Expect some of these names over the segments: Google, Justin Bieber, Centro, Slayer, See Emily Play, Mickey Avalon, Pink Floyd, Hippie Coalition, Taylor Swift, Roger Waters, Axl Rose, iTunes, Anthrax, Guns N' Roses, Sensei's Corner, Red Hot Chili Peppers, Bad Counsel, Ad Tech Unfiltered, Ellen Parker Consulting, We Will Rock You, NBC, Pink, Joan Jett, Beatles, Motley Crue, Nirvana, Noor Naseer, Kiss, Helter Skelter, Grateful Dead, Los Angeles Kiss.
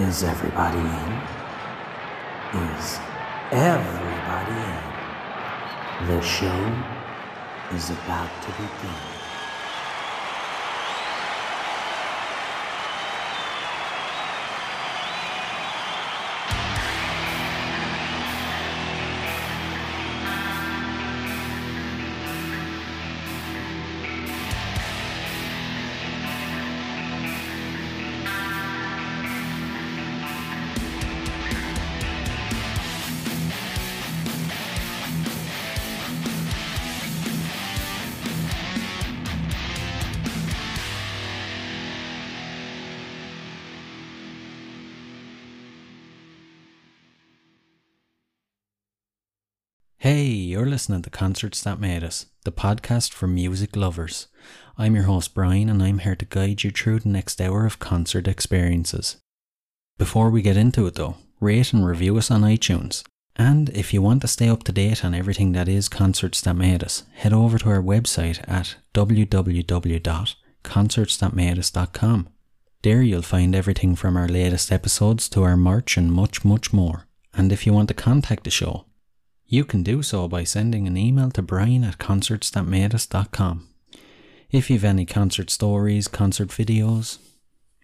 Is everybody in? Is everybody in? The show is about to begin. Hey, you're listening to Concerts That Made Us, the podcast for music lovers. I'm your host Brian and I'm here to guide you through the next hour of concert experiences. Before we get into it though, rate and review us on iTunes. And if you want to stay up to date on everything that is Concerts That Made Us, head over to our website at www.concertsthatmadeus.com. There you'll find everything from our latest episodes to our merch and much more. And if you want to contact the show, you can do so by sending an email to brian@concertsthatmadeus.com. If you've any concert stories, concert videos,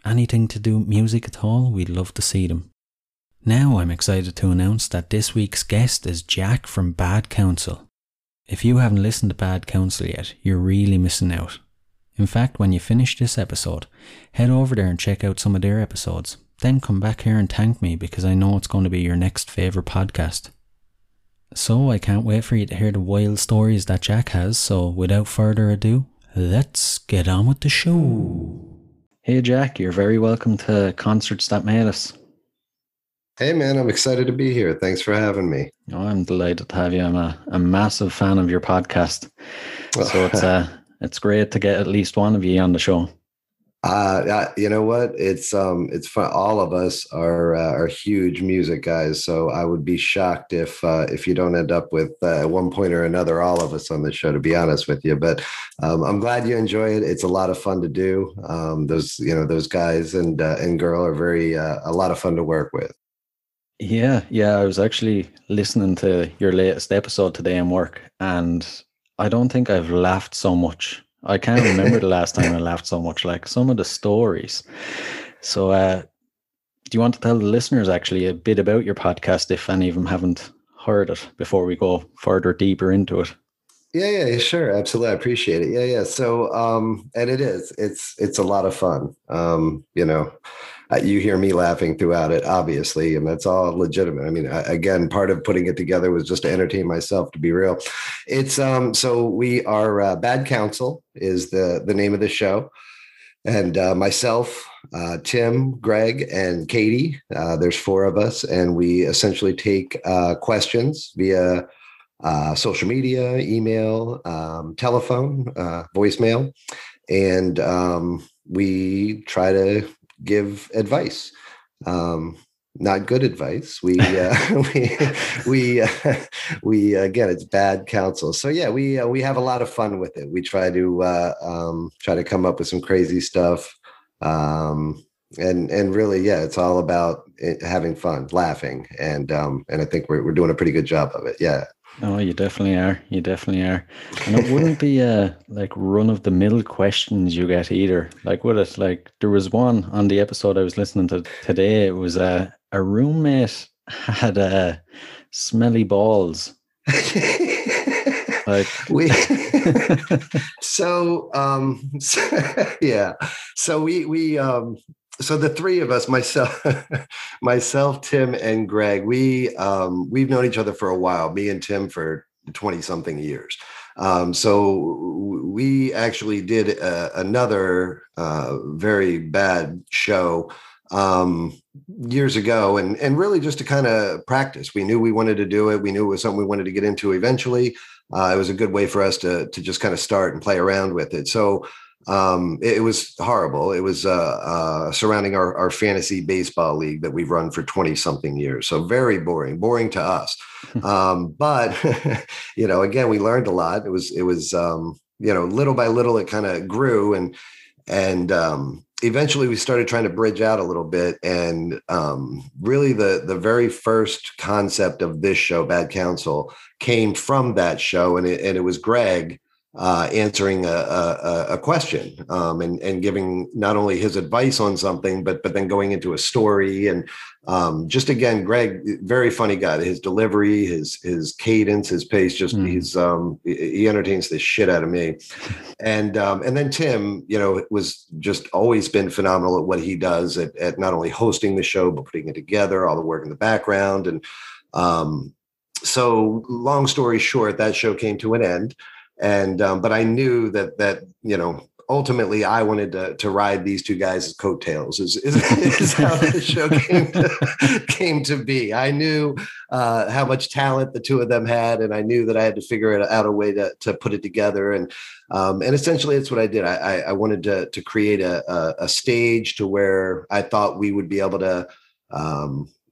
anything to do with music at all, we'd love to see them. Now I'm excited to announce that this week's guest is Jack from Bad Counsel. If you haven't listened to Bad Counsel yet, you're really missing out. In fact, when you finish this episode, head over there and check out some of their episodes. Then come back here and thank me because I know it's going to be your next favourite podcast. So I can't wait for you to hear the wild stories that Jack has, so without further ado, let's get on with the show. Hey Jack, you're very welcome to Concerts That Made Us. Hey man, I'm excited to be here. Thanks for having me. Oh, I'm delighted to have you. I'm a massive fan of your podcast. So it's great to get at least one of you on the show. You know what? It's fun. All of us are huge music guys. So I would be shocked if you don't end up with at one point or another, all of us on the show, to be honest with you, but, I'm glad you enjoy it. It's a lot of fun to do. Those guys and girl are very a lot of fun to work with. Yeah. Yeah. I was actually listening to your latest episode today in work and I don't think I've laughed so much. I can't remember the last time I laughed so much, like some of the stories. So do you want to tell the listeners actually a bit about your podcast, if any of them haven't heard it, before we go further deeper into it? Yeah, sure. Absolutely. I appreciate it. Yeah. So, and it's a lot of fun. You hear me laughing throughout it, obviously, and that's all legitimate. I mean, again, part of putting it together was just to entertain myself, to be real. It's so we are Bad Counsel is the name of the show. And myself, Tim, Greg, and Katie, there's four of us, and we essentially take questions via social media, email, telephone, voicemail, and we try to give advice, not good advice. We again, it's Bad Counsel. So yeah, we have a lot of fun with it. We try to come up with some crazy stuff, and really, yeah, it's all about having fun, laughing, and I think we're doing a pretty good job of it. Yeah. Oh, you definitely are. And it wouldn't be like run of the mill questions you get either. Like, would it? Like, there was one on the episode I was listening to today. It was a roommate had smelly balls. Like yeah. So so the three of us, myself, Tim, and Greg, we've known each other for a while, me and Tim for 20 something years. So we actually did another very bad show years ago, and really just to kind of practice. We knew we wanted to do it. We knew it was something we wanted to get into eventually. It was a good way for us to just kind of start and play around with it. So it was horrible. It was surrounding our fantasy baseball league that we've run for 20 something years. So very boring to us. But, again, we learned a lot. It was little by little, it kind of grew and eventually we started trying to bridge out a little bit. And really the very first concept of this show, Bad Counsel, came from that show. And it was Greg answering a question and giving not only his advice on something, but then going into a story. And just again, Greg, very funny guy, his delivery, his cadence, his pace, just he entertains the shit out of me. And then Tim, was just always been phenomenal at what he does at not only hosting the show, but putting it together, all the work in the background. And so long story short, that show came to an end. And, but I knew that ultimately I wanted to ride these two guys' coattails is how the show came to be. I knew, how much talent the two of them had, and I knew that I had to figure it out a way to put it together. And essentially it's what I did. I wanted to create a stage to where I thought we would be able to,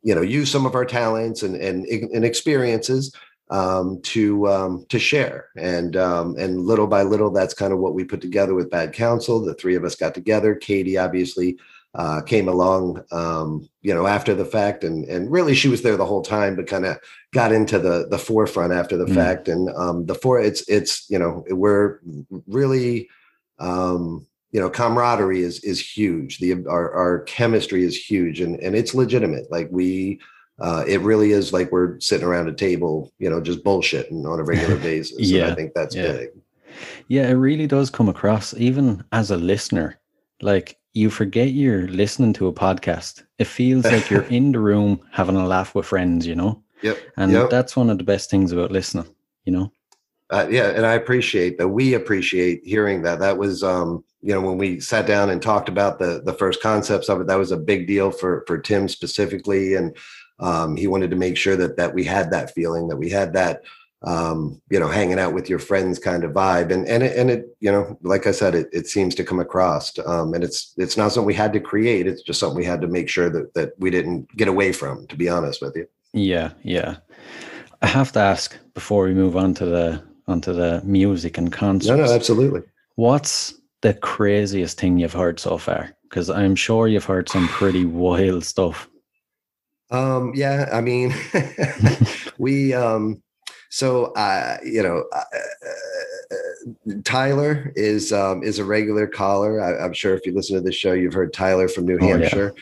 use some of our talents and experiences, to share. And little by little, that's kind of what we put together with Bad Counsel. The three of us got together. Katie obviously came along, after the fact, and really she was there the whole time, but kind of got into the forefront after the fact. And we're really, camaraderie is huge. Our chemistry is huge, and it's legitimate. Like it really is like we're sitting around a table, just bullshitting on a regular basis. Yeah. And I think that's big. Yeah, it really does come across, even as a listener. Like, you forget you're listening to a podcast. It feels like you're in the room having a laugh with friends, Yep. And that's one of the best things about listening, And I appreciate that. We appreciate hearing that. That was, when we sat down and talked about the first concepts of it, that was a big deal for Tim specifically. And he wanted to make sure that we had that feeling, that we had that, hanging out with your friends kind of vibe. And it, like I said, it seems to come across, and it's not something we had to create. It's just something we had to make sure that we didn't get away from, to be honest with you. Yeah. Yeah. I have to ask before we move on to the music and concerts. No, absolutely. What's the craziest thing you've heard so far? Cause I'm sure you've heard some pretty wild stuff. Tyler is a regular caller. I'm sure if you listen to this show, you've heard Tyler from New Hampshire. Yeah.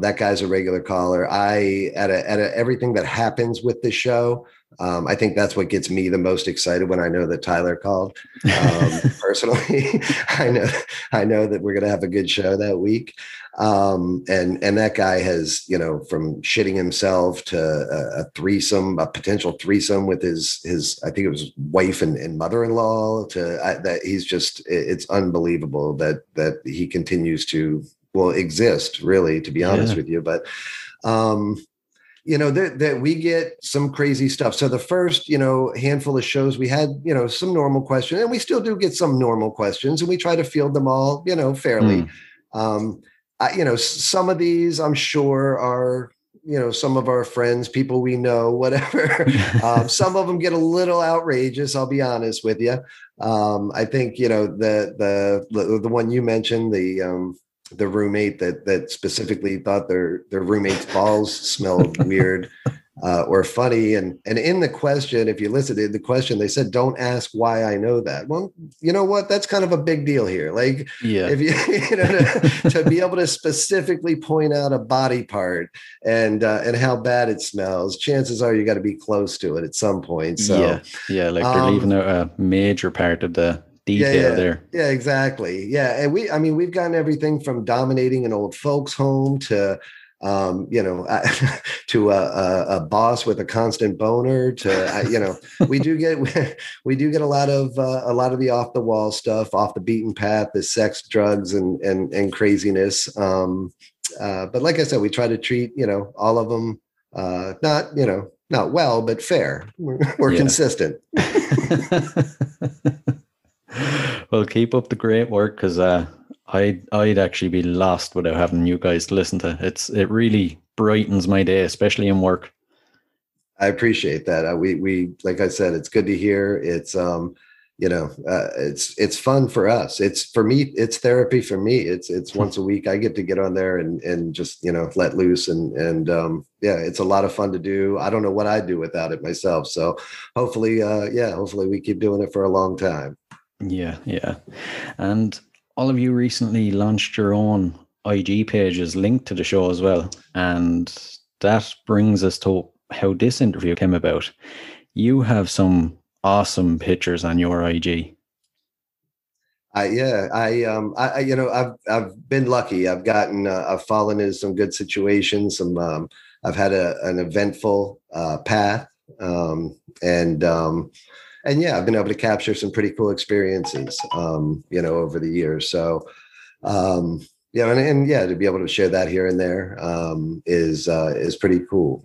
That guy's a regular caller. At everything that happens with the show, I think that's what gets me the most excited when I know that Tyler called. Personally, I know that we're going to have a good show that week. And that guy has, from shitting himself to a potential threesome with his, I think it was wife and mother-in-law, that he's just, it's unbelievable that he continues to exist, really, to be honest with you. But, that we get some crazy stuff. So the first, handful of shows we had, some normal questions, and we still do get some normal questions, and we try to field them all, fairly. Some of these I'm sure are, some of our friends, people we know, whatever. Some of them get a little outrageous, I'll be honest with you. I think, the one you mentioned, the roommate that specifically thought their roommate's balls smelled weird or funny. And in the question, if you listen to the question, they said, don't ask why I know that. Well, you know what? That's kind of a big deal here. Like, if to be able to specifically point out a body part and how bad it smells, chances are you got to be close to it at some point. So like they're leaving out a major part of the detail there. Yeah, exactly. Yeah. And we've gotten everything from dominating an old folks home to, to a boss with a constant boner to, we do get a lot of the off the wall stuff, off the beaten path, the sex, drugs, and craziness. But like I said, we try to treat, all of them, not well, but fair. We're consistent. Well, keep up the great work, because I'd actually be lost without having you guys to listen to. It really brightens my day, especially in work. I appreciate that. We like I said, it's good to hear. It's you know, it's fun for us. It's for me, it's therapy for me. It's once a week I get to get on there and just, you know, let loose and yeah, it's a lot of fun to do. I don't know what I'd do without it myself. So hopefully we keep doing it for a long time. Yeah. Yeah. And all of you recently launched your own IG pages linked to the show as well. And that brings us to how this interview came about. You have some awesome pictures on your IG. I've been lucky. I've gotten, I've fallen into some good situations. I've had an eventful path, and yeah, I've been able to capture some pretty cool experiences, you know, over the years. So, yeah, and yeah, to be able to share that here and there is pretty cool.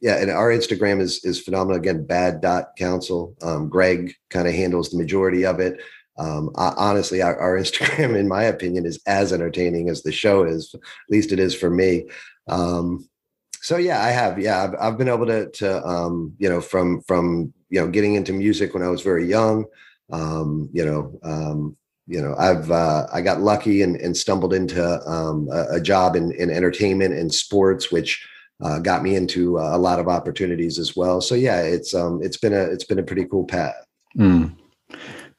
Yeah, and our Instagram is phenomenal. Again, bad.counsel. Greg kind of handles the majority of it. Honestly, our Instagram, in my opinion, is as entertaining as the show is. At least it is for me. So yeah, I have. Yeah, I've been able to you know, from you know, getting into music when I was very young. You know, I got lucky and stumbled into a job in entertainment and sports, which got me into a lot of opportunities as well. So yeah, it's been a pretty cool path. Mm.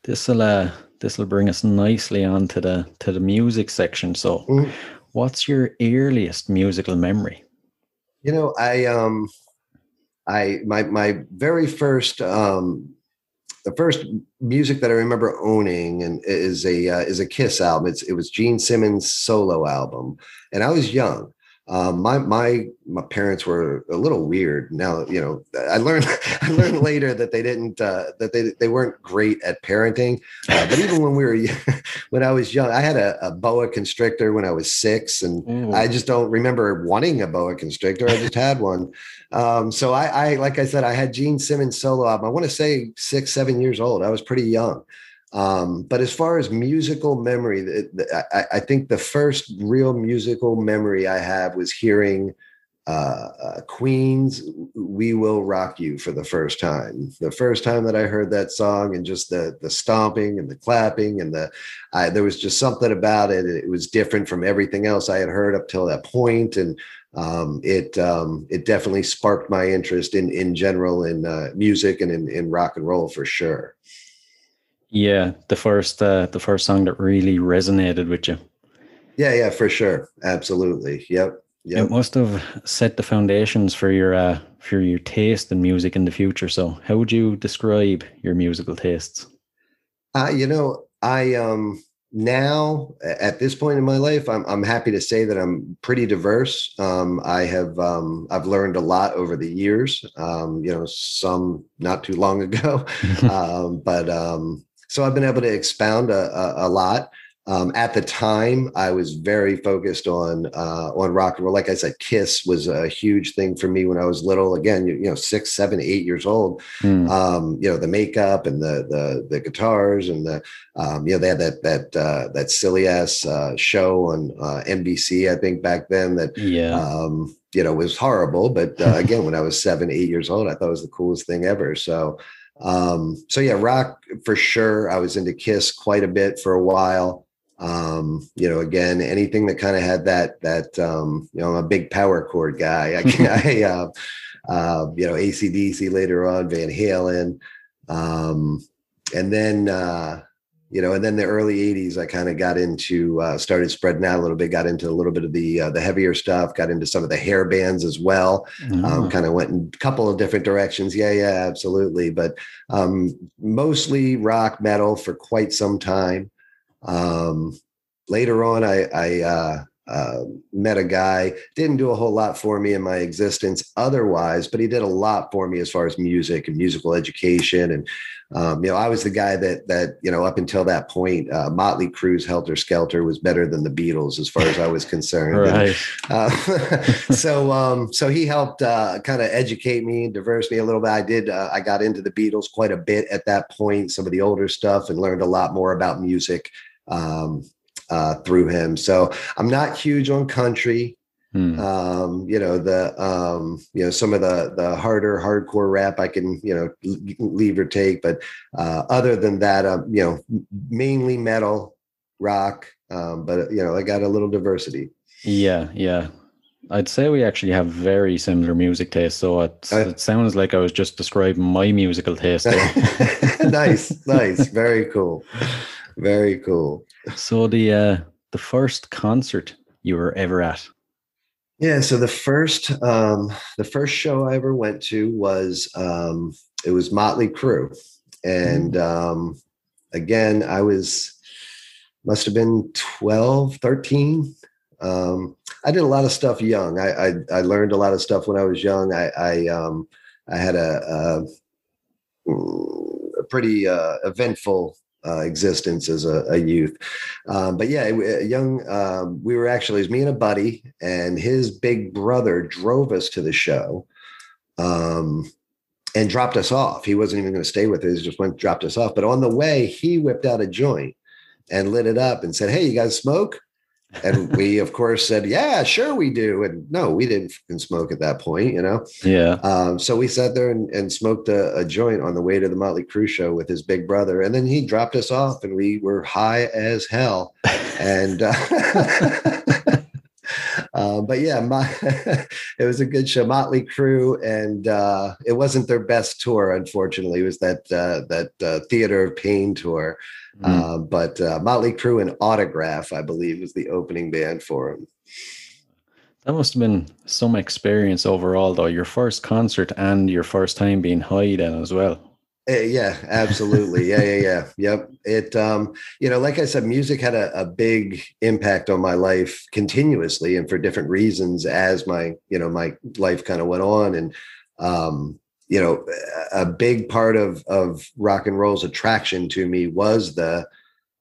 This will bring us nicely on to the music section. So, What's your earliest musical memory? You know, my very first. The first music that I remember owning and is a Kiss album. It was Gene Simmons' solo album, and I was young. My parents were a little weird. Now, you know, I learned later that they didn't that they weren't great at parenting. But even when I was young, I had a boa constrictor when I was 6, and I just don't remember wanting a boa constrictor. I just had one. So I like I said, I had Gene Simmons' solo album. I want to say 6, 7 years old. I was pretty young. But as far as musical memory, I think the first real musical memory I have was hearing Queen's "We Will Rock You" for the first time. The first time that I heard that song, and just the stomping and the clapping and there was just something about it. It was different from everything else I had heard up till that point, and it definitely sparked my interest in general in music and in rock and roll for sure. Yeah, the first song that really resonated with you. Yeah, for sure, absolutely, yep. It must have set the foundations for your taste in music in the future. So, how would you describe your musical tastes? You know, I now at this point in my life, I'm happy to say that I'm pretty diverse. I've learned a lot over the years. You know, some not too long ago, but. So I've been able to expound a lot. At the time, I was very focused on rock and roll. Like I said, Kiss was a huge thing for me when I was little. Again, you know, 6, 7, 8 years old. You know, the makeup and the guitars and the you know, they had that silly ass show on NBC, I think, back then. That yeah. You know, was horrible. But again, when I was 7, 8 years old, I thought it was the coolest thing ever. So yeah, rock for sure. I was into Kiss quite a bit for a while. You know, again, anything that kind of had that, you know, I'm a big power chord guy. You know, AC/DC later on, Van Halen. And then the early 80s, I kind of got into, started spreading out a little bit, got into a little bit of the heavier stuff, got into some of the hair bands as well. Kind of went in a couple of different directions. Yeah, absolutely. But mostly rock metal for quite some time. Later on, I met a guy, didn't do a whole lot for me in my existence otherwise, but he did a lot for me as far as music and musical education. And, you know, I was the guy that, you know, up until that point, Motley Crue's Helter Skelter was better than the Beatles as far as I was concerned. Right. So he helped kind of educate me, diverse me a little bit. I got into the Beatles quite a bit at that point, some of the older stuff, and learned a lot more about music, through him. So I'm not huge on country. Some of the harder hardcore rap I can, leave or take, but other than that, mainly metal, rock, but I got a little diversity. Yeah. I'd say we actually have very similar music tastes, so it sounds like I was just describing my musical taste there. nice. Very cool. So the first concert you were ever at? Yeah, so the first show I ever went to was it was Motley Crue, and again I must have been 12, 13. I did a lot of stuff young. I learned a lot of stuff when I was young. I had a pretty eventful existence as a youth. We were actually, it was me and a buddy, and his big brother drove us to the show and dropped us off. He wasn't even going to stay with us. He just went and dropped us off. But on the way, he whipped out a joint and lit it up and said, "Hey, you guys smoke?" And we, of course, said, "Yeah, sure we do." And no, we didn't smoke at that point, Yeah. So we sat there and smoked a joint on the way to the Motley Crue show with his big brother. And then he dropped us off and we were high as hell. And it was a good show, Motley Crue. And it wasn't their best tour, unfortunately. It was that Theater of Pain tour. But Motley Crue and Autograph, I believe, was the opening band for him. That must have been some experience overall, though. Your first concert and your first time being high then as well. Yeah, absolutely. Yeah. Yep. It, like I said, music had a big impact on my life continuously and for different reasons as my life kind of went on. And, a big part of rock and roll's attraction to me was the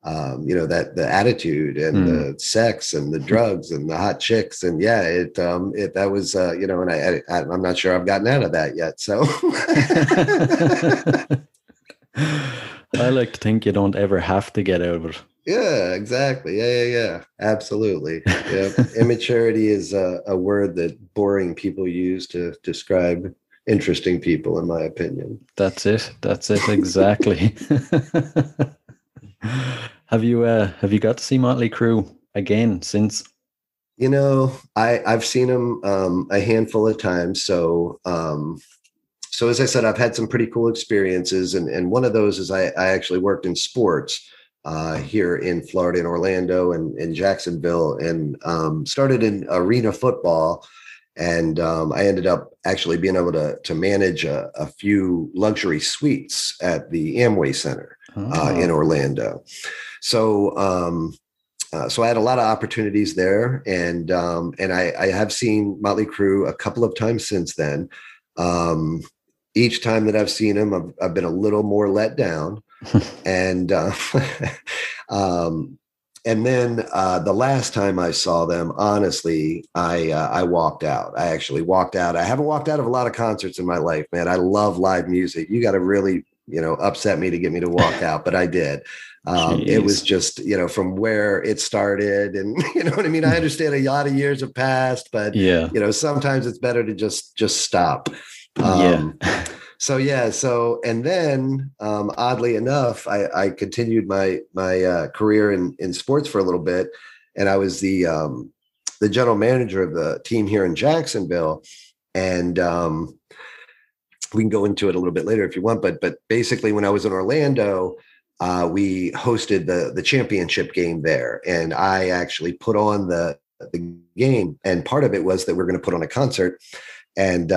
attitude and the sex and the drugs and the hot chicks. And and I'm not sure I've gotten out of that yet. So I like to think you don't ever have to get out of it. Yeah, exactly. Yeah. Absolutely. Yep. Immaturity is a word that boring people use to describe interesting people, in my opinion. That's it exactly. Have you got to see Motley Crue again since? I've seen them a handful of times, so as I said, I've had some pretty cool experiences, and one of those is I actually worked in sports here in Florida, in Orlando and in Jacksonville, and started in arena football. And I ended up actually being able to manage a few luxury suites at the Amway Center in Orlando. So so I had a lot of opportunities there. And I have seen Motley Crue a couple of times since then. Each time that I've seen him, I've been a little more let down. And and then the last time I saw them, honestly, I walked out. I actually walked out. I haven't walked out of a lot of concerts in my life, man. I love live music. You got to really, upset me to get me to walk out, but I did. It was just, from where it started, and you know what I mean? I understand a lot of years have passed, but yeah, sometimes it's better to just stop. So then, oddly enough, I continued my career in sports for a little bit, and I was the general manager of the team here in Jacksonville, and we can go into it a little bit later if you want. But basically, when I was in Orlando, we hosted the championship game there, and I actually put on the game, and part of it was that we're going to put on a concert, and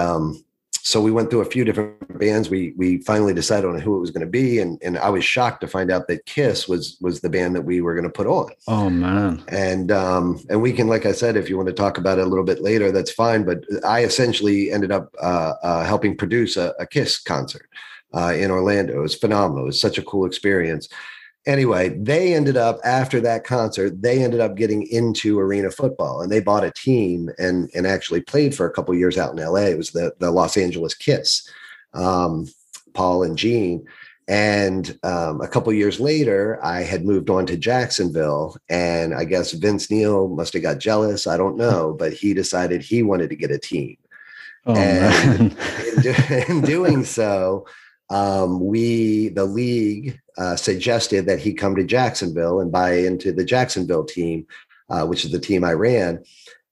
so we went through a few different bands. We finally decided on who it was going to be. And I was shocked to find out that Kiss was the band that we were going to put on. Oh man. And we can, like I said, if you want to talk about it a little bit later, that's fine. But I essentially ended up helping produce a Kiss concert in Orlando. It was phenomenal. It was such a cool experience. Anyway, they ended up, after that concert, they ended up getting into arena football, and they bought a team and actually played for a couple of years out in LA. It was the Los Angeles Kiss, Paul and Gene. And a couple years later, I had moved on to Jacksonville, and I guess Vince Neil must have got jealous. I don't know, but he decided he wanted to get a team. Oh, and in doing so, the league suggested that he come to Jacksonville and buy into the Jacksonville team, which is the team I ran,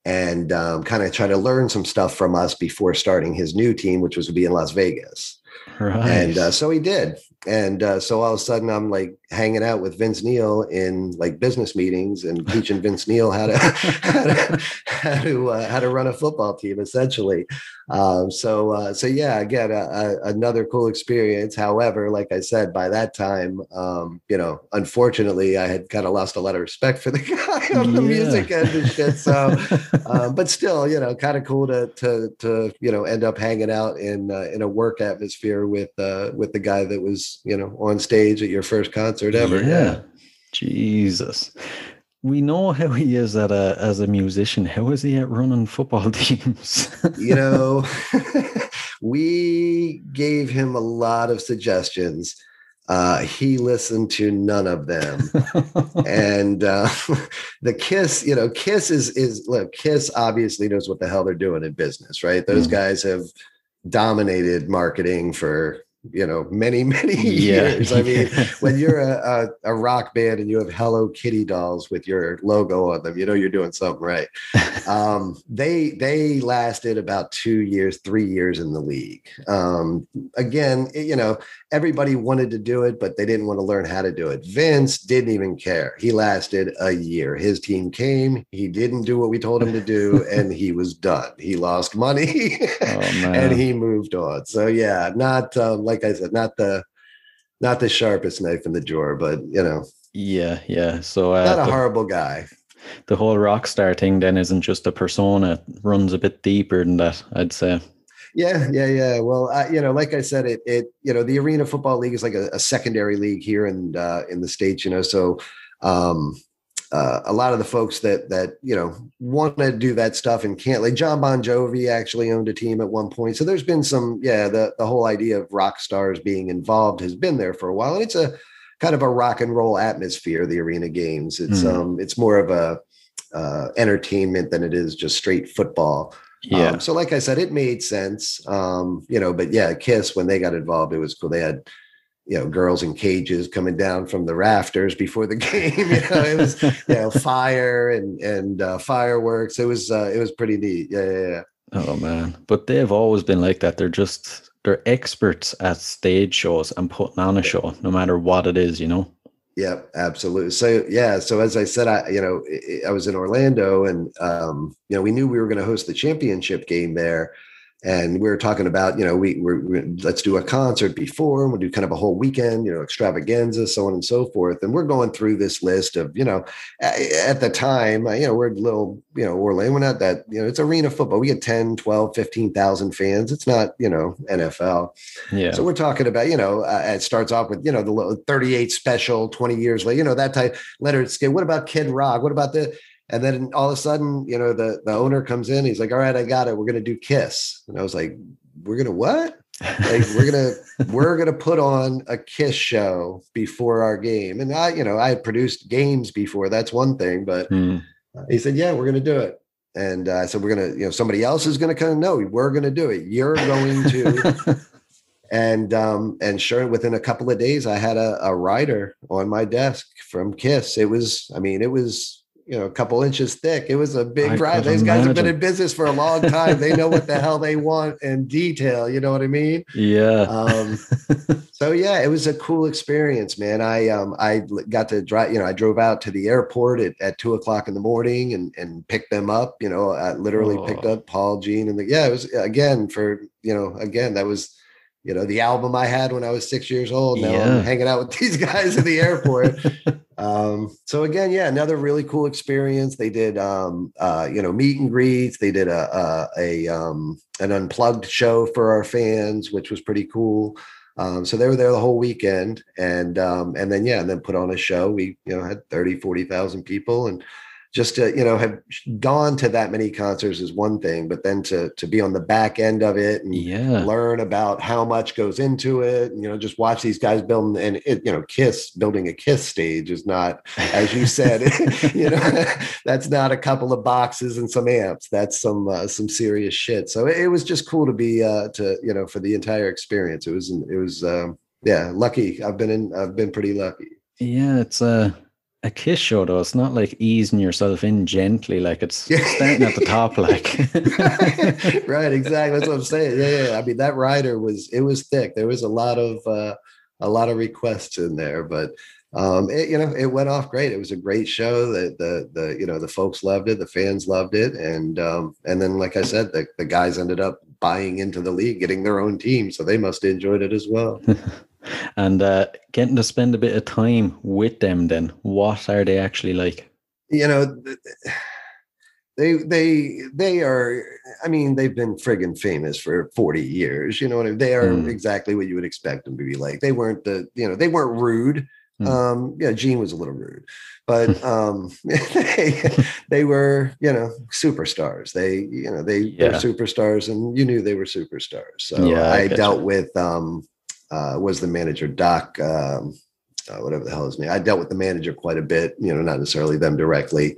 and kind of try to learn some stuff from us before starting his new team, which was to be in Las Vegas. Right. And so he did. And so all of a sudden I'm like hanging out with Vince Neil in like business meetings and teaching Vince Neil how to run a football team, essentially. Another cool experience. However, like I said, by that time, unfortunately I had kind of lost a lot of respect for the guy on the music end and shit. So, but still, kind of cool to end up hanging out in a work atmosphere with the guy that was, on stage at your first concert ever. Yeah. Jesus. We know how he is as a musician. How is he at running football teams? We gave him a lot of suggestions. He listened to none of them. And the Kiss, Kiss is look, Kiss obviously knows what the hell they're doing in business, right? Those guys have dominated marketing for many, many years. I mean, when you're a rock band and you have Hello Kitty dolls with your logo on them, you're doing something right. They lasted about 3 years in the league. Everybody wanted to do it, but they didn't want to learn how to do it. Vince didn't even care. He lasted a year. His team came. He didn't do what we told him to do, and he was done. He lost money, and he moved on. So yeah, not like I said, not the sharpest knife in the drawer, but yeah. So not a horrible guy. The whole rock star thing then isn't just a persona; it runs a bit deeper than that, I'd say. Yeah. Well, like I said, it the Arena Football League is like a secondary league here in the States, so a lot of the folks that want to do that stuff and can't, like John Bon Jovi actually owned a team at one point. So there's been some, the whole idea of rock stars being involved has been there for a while. And it's a kind of a rock and roll atmosphere, the Arena games. It's, it's more of a entertainment than it is just straight football. Yeah. So like I said, it made sense, but yeah, Kiss, when they got involved, it was cool. They had, girls in cages coming down from the rafters before the game, it was, fire and fireworks. It was pretty neat. Yeah. Oh man. But they've always been like that. They're experts at stage shows and putting on a show, no matter what it is, Yeah, absolutely. So, yeah. So as I said, I was in Orlando and, we knew we were going to host the championship game there. And we were talking about, let's do a concert before, and we'll do kind of a whole weekend, extravaganza, so on and so forth. And we're going through this list of, at the time, we're a little, Orlando, we're not that, it's arena football. We get 10, 12, 15,000 fans. It's not, NFL. Yeah. So we're talking about, it starts off with, the little 38 special 20 years later, that type. Leonard Skinner. What about Kid Rock? What about the... And then all of a sudden, the owner comes in. He's like, all right, I got it. We're going to do Kiss. And I was like, we're going to what? Like, we're going to put on a Kiss show before our game. And I had produced games before. That's one thing. But he said, yeah, we're going to do it. And I said, we're going to, somebody else is going to come. No, we're going to do it. You're going to. And sure, within a couple of days, I had a rider on my desk from Kiss. It was a couple inches thick. It was a big ride. These guys have been in business for a long time. They know what the hell they want in detail. You know what I mean? Yeah. So yeah, it was a cool experience, man. I got to drive, I drove out to the airport at 2:00 in the morning and picked them up, I literally picked up Paul, Gene, and it was again for, that was, the album I had when I was 6 years old. Now I'm hanging out with these guys at the airport. So again, yeah, another really cool experience. They did, meet and greets. They did an unplugged show for our fans, which was pretty cool. So they were there the whole weekend and then put on a show. We had 30,000, 40,000 people and just to, you know, have gone to that many concerts is one thing, but then to be on the back end of it and learn about how much goes into it, and, you know, just watch these guys build, and it, you know, Kiss building a Kiss stage is not, as you said, you know, that's not a couple of boxes and some amps. That's some serious shit. So it was just cool to be, to, you know, for the entire experience. It was, yeah, lucky. I've been pretty lucky. Yeah, it's a Kiss show, though. It's not like easing yourself in gently, like it's starting at the top, like. Right, exactly. That's what I'm saying. Yeah. I mean, that rider was thick. There was a lot of requests in there, but it, you know, it went off great. It was a great show. The you know, the folks loved it, the fans loved it, and then, like I said, the guys ended up buying into the league, getting their own team, so they must have enjoyed it as well. And getting to spend a bit of time with them, then what are they actually like? You know, they are, I mean, they've been friggin' famous for 40 years. You know what I mean? They are exactly what you would expect them to be like. They weren't they weren't rude. Yeah, Gene was a little rude, but they were, you know, superstars. They were superstars, and you knew they were superstars. So yeah, I dealt with was the manager, Doc, whatever the hell his name. I dealt with the manager quite a bit, you know, not necessarily them directly.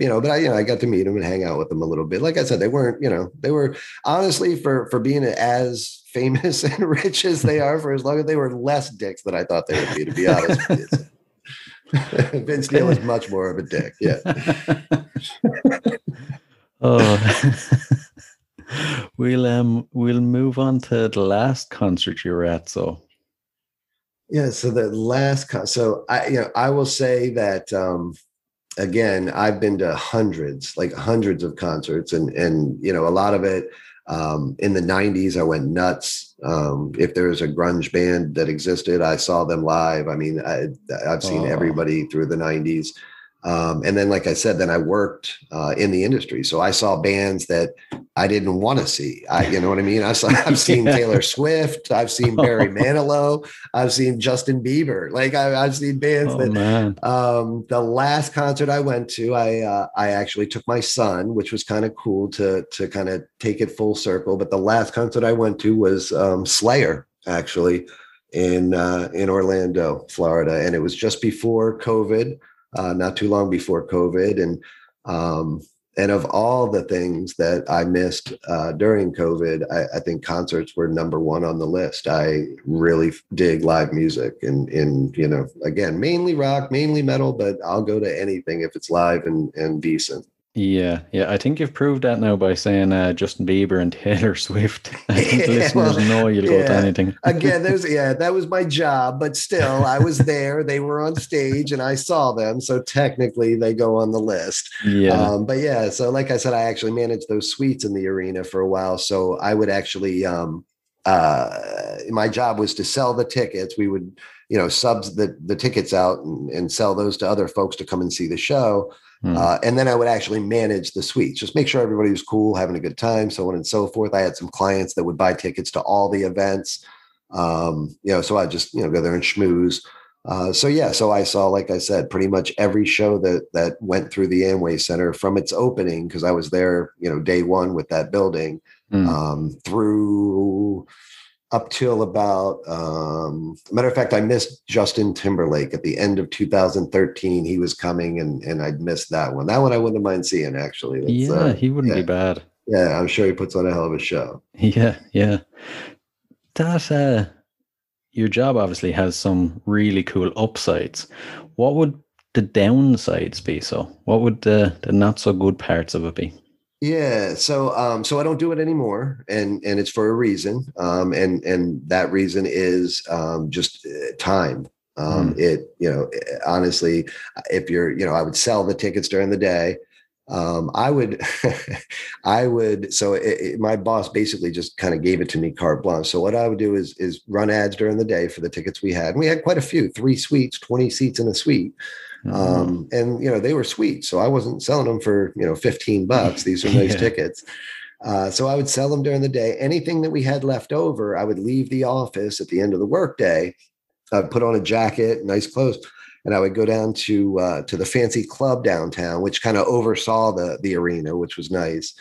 You know, but I got to meet him and hang out with them a little bit. Like I said, they weren't, you know, they were honestly for being as famous and rich as they are, for as long as they were, less dicks than I thought they would be, to be honest with you. Vince Neil is much more of a dick. Yeah. We'll move on to the last concert you were at. So the last concert. So I will say that, again, I've been to hundreds of concerts, and you know, a lot of it, in the 90s, I went nuts. If there was a grunge band that existed, I saw them live. I mean, I've seen everybody through the 90s. And then, like I said, then I worked in the industry. So I saw bands that I didn't want to see. You know what I mean? I've seen Taylor Swift. I've seen Barry Manilow. I've seen Justin Bieber. Like I've seen bands the last concert I went to, I actually took my son, which was kind of cool to kind of take it full circle. But the last concert I went to was Slayer, actually, in Orlando, Florida. And it was just before COVID. Not too long before COVID. And of all the things that I missed during COVID, I think concerts were number one on the list. I really dig live music, and you know, again, mainly rock, mainly metal, but I'll go to anything if it's live and decent. Yeah. I think you've proved that now by saying Justin Bieber and Taylor Swift. I think listeners know you'll go to anything. Again, that was my job, but still, I was there. They were on stage, and I saw them, so technically, they go on the list. Yeah. But yeah, so like I said, I actually managed those suites in the arena for a while, so I would actually, my job was to sell the tickets. We would, you know, subs the tickets out and sell those to other folks to come and see the show. And then I would actually manage the suites, just make sure everybody was cool, having a good time, so on and so forth. I had some clients that would buy tickets to all the events, you know, so I just, you know, go there and schmooze. So I saw, like I said, pretty much every show that went through the Amway Center from its opening, because I was there, you know, day one with that building, through up till about, matter of fact, I missed Justin Timberlake at the end of 2013. He was coming, and I'd missed that one. That one I wouldn't mind seeing, actually. That's, he wouldn't be bad. Yeah, I'm sure he puts on a hell of a show. Yeah. That, your job obviously has some really cool upsides. What would the downsides be? So what would the not so good parts of it be? Yeah. So I don't do it anymore, and it's for a reason. And that reason is, just time. It, you know, honestly, if you're, you know, I would sell the tickets during the day. My boss basically just kind of gave it to me carte blanche. So what I would do is run ads during the day for the tickets we had. And we had quite a few, 3 suites, 20 seats in a suite. And you know, they were sweet, so I wasn't selling them for, you know, $15. These are nice tickets. So I would sell them during the day. Anything that we had left over, I would leave the office at the end of the workday. I'd put on a jacket, nice clothes, And I would go down to the fancy club downtown, which kind of oversaw the arena, which was nice.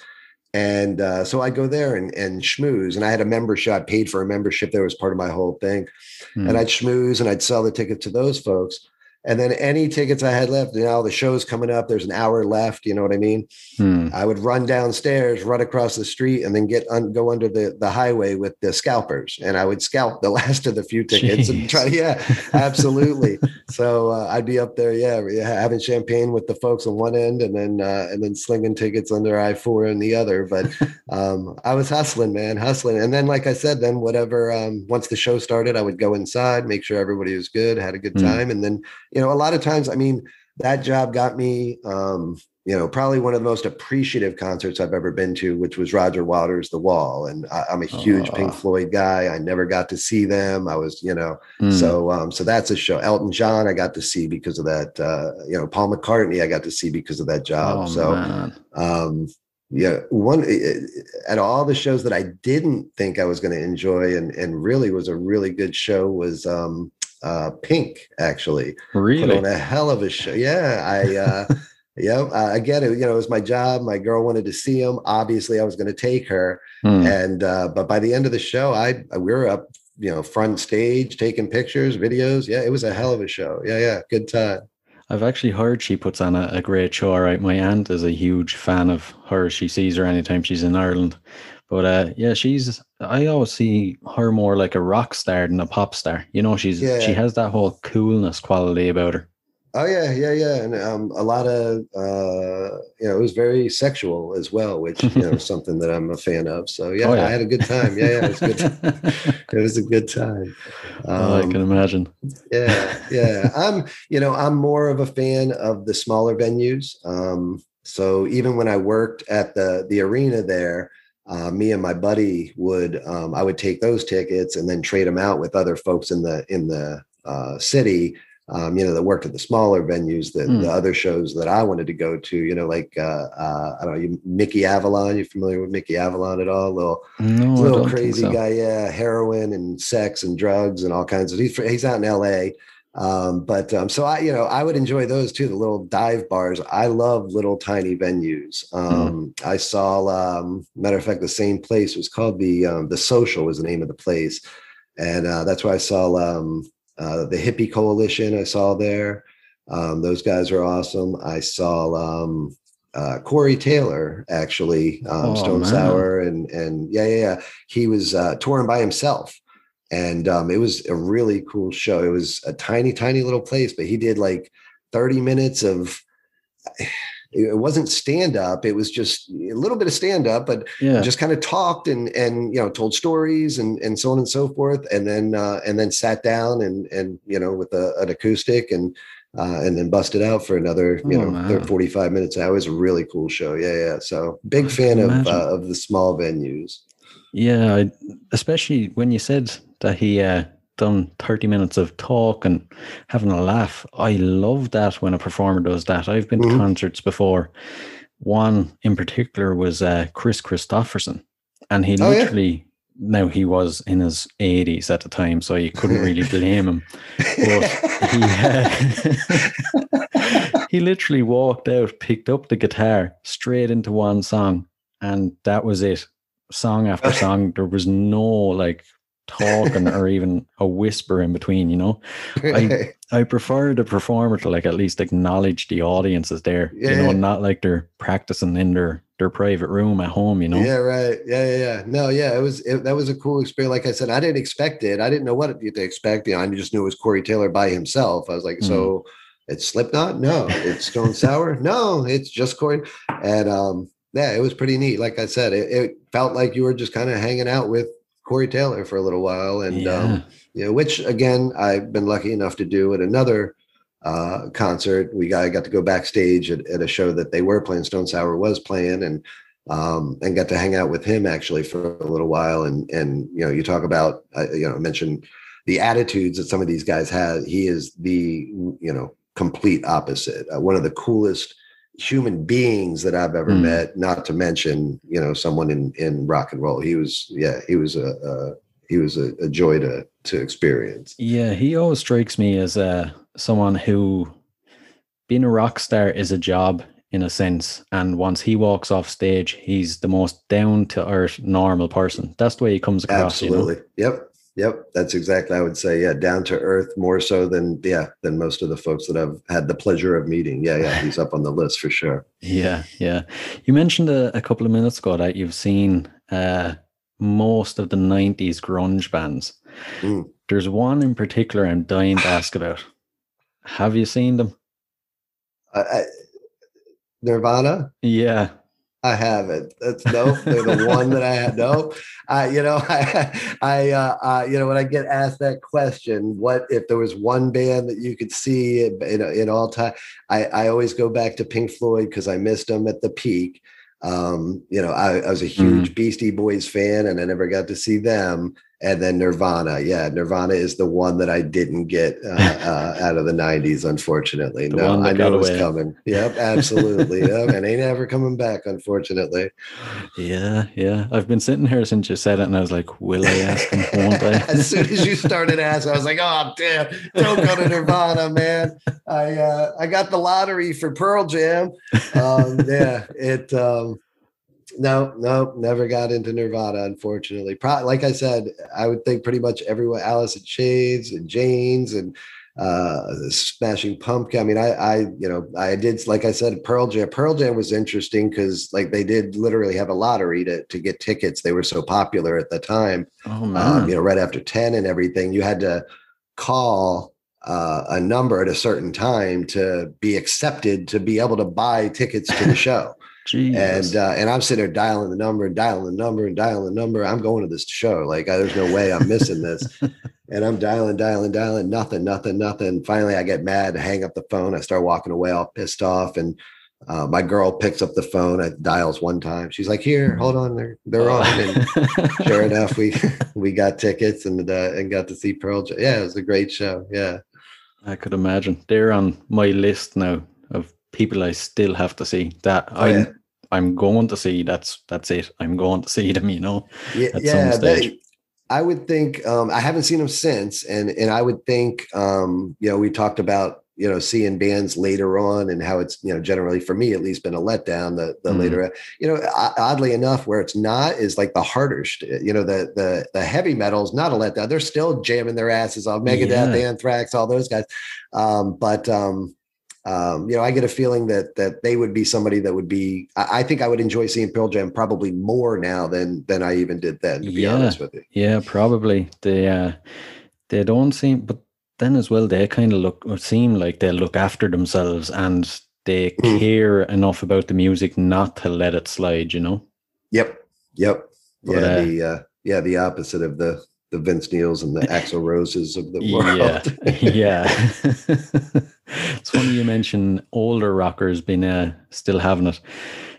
And so I go there and schmooze. And I had a membership. I paid for a membership. There was part of my whole thing. Mm. And I'd schmooze and I'd sell the tickets to those folks. And then any tickets I had left, you know, the show's coming up, there's an hour left. You know what I mean? Mm. I would run downstairs, run across the street, and then go under the highway with the scalpers. And I would scalp the last of the few tickets. Jeez. And try. Yeah, absolutely. So I'd be up there. Yeah. Having champagne with the folks on one end and then slinging tickets under I-4 on the other. But I was hustling, man, hustling. And then, like I said, then whatever, once the show started, I would go inside, make sure everybody was good, had a good time. Mm. And then, you know, a lot of times, I mean, that job got me, you know, probably one of the most appreciative concerts I've ever been to, which was Roger Waters' The Wall. And I'm a huge Pink Floyd guy. I never got to see them. I was, you know, so that's a show. Elton John, I got to see because of that, you know, Paul McCartney, I got to see because of that job. Yeah. One, at all the shows that I didn't think I was going to enjoy and really was a really good show was, Pink actually put on a hell of a show. Yeah. I get it. You know, it was my job. My girl wanted to see him. Obviously I was going to take her. Mm. And, but by the end of the show, we were up, you know, front stage, taking pictures, videos. Yeah. It was a hell of a show. Yeah. Yeah. Good time. I've actually heard she puts on a great show. All right. My aunt is a huge fan of her. She sees her anytime she's in Ireland, but, yeah, I always see her more like a rock star than a pop star. You know, she has that whole coolness quality about her. Oh yeah. Yeah. Yeah. And, a lot of, you know, it was very sexual as well, which, you know, something that I'm a fan of. So yeah, I had a good time. Yeah. Yeah, it was good. It was a good time. I can imagine. Yeah. Yeah. I'm more of a fan of the smaller venues. So even when I worked at the arena there, me and my buddy I would take those tickets and then trade them out with other folks in the city, you know, that worked at the smaller venues, the other shows that I wanted to go to, you know, like, I don't know, Mickey Avalon. You familiar with Mickey Avalon at all? Little crazy guy. Yeah. Heroin and sex and drugs and all kinds of, he's out in LA. So I would enjoy those too, the little dive bars. I love little tiny venues. I saw, matter of fact, the same place was called the Social was the name of the place. And, that's where I saw, the Hippie Coalition I saw there. Those guys are awesome. I saw, Corey Taylor actually, Stone Sour and yeah. He was, touring by himself. And it was a really cool show. It was a tiny, tiny little place, but he did like 30 minutes of, it wasn't stand up. It was just a little bit of stand up, but just kind of talked and, you know, told stories and so on and so forth. And then sat down and, you know, with an acoustic and then busted out for another, you know, 45 minutes. That was a really cool show. Yeah. Yeah. So big fan of the small venues. Yeah. Especially when you said that he done 30 minutes of talk and having a laugh. I love that when a performer does that. I've been to concerts before. One in particular was Chris Christopherson, and he now he was in his 80s at the time, so you couldn't really blame him. But he literally walked out, picked up the guitar straight into one song, and that was it. Song after song, there was no like talking or even a whisper in between, you know. I prefer the performer to like at least acknowledge the audiences there, you know, not like they're practicing in their private room at home, you know. Yeah, right. Yeah. No, yeah, that was a cool experience. Like I said, I didn't expect it. I didn't know what to expect. You know, I just knew it was Corey Taylor by himself. I was like, so it's Slipknot? No. It's Stone Sour? No, it's just Corey. And yeah, it was pretty neat. Like I said, it felt like you were just kind of hanging out with Corey Taylor for a little while. And, you know, which again, I've been lucky enough to do at another concert. I got to go backstage at a show that they were playing. Stone Sour was playing and got to hang out with him actually for a little while. And, you know, you talk about, you know, mentioned the attitudes that some of these guys had. He is the, you know, complete opposite. One of the coolest human beings that I've ever met, not to mention, you know, someone in rock and roll. He was a joy to experience. Yeah, he always strikes me as someone who, being a rock star is a job in a sense, and once he walks off stage, he's the most down-to-earth normal person. That's the way he comes across. Absolutely. You know? Yep. That's exactly, I would say, yeah, down to earth more so than most of the folks that I've had the pleasure of meeting. Yeah. He's up on the list for sure. Yeah. You mentioned a couple of minutes ago that you've seen most of the 90s grunge bands. Mm. There's one in particular I'm dying to ask about. Have you seen them? Nirvana? Yeah. I haven't. They're the one that I had. No, when I get asked that question, what if there was one band that you could see in all time? I always go back to Pink Floyd because I missed them at the peak. I was a huge Beastie Boys fan, and I never got to see them. And then Nirvana. Yeah, Nirvana is the one that I didn't get out of the 90s, unfortunately. I know it was coming. Yep, absolutely. Yep. And ain't ever coming back, unfortunately. Yeah. I've been sitting here since you said it, and I was like, will I ask him? Won't I? As soon as you started asking, I was like, oh, damn, don't go to Nirvana, man. I got the lottery for Pearl Jam. No, never got into Nirvana, unfortunately. Like I said, I would think pretty much everyone, Alice in Chains and Jane's and Smashing Pumpkin. I mean, I did, like I said, Pearl Jam. Pearl Jam was interesting because like they did literally have a lottery to get tickets. They were so popular at the time. Oh man. Right after 10 and everything, you had to call a number at a certain time to be accepted to be able to buy tickets to the show. Jesus. And I'm sitting there dialing the number. I'm going to this show. Like, there's no way I'm missing this. And I'm dialing. Nothing. Finally, I get mad, hang up the phone. I start walking away all pissed off. And my girl picks up the phone. I dials one time. She's like, here, hold on. They're on. And sure enough, we got tickets and got to see Pearl Jam. Yeah, it was a great show. Yeah. I could imagine. They're on my list now of people I still have to see that. Oh, yeah. I'm going to see. That's it. I'm going to see them, at some stage. I would think, I haven't seen them since. And I would think, we talked about, seeing bands later on and how it's, generally for me, at least been a letdown the later, oddly enough, where it's not is like the harder, the heavy metal is not a letdown. They're still jamming their asses off. Megadeth, Anthrax, all those guys. I get a feeling that they would be somebody that would be, I think I would enjoy seeing Pearl Jam probably more now than I even did then, to be honest with you. Yeah, probably. They don't seem, but then as well, they kind of seem like they look after themselves and they care enough about the music not to let it slide, Yep. But, the opposite of the Vince Neils and the Axl Roses of the world. Yeah. It's funny you mention older rockers being still having it.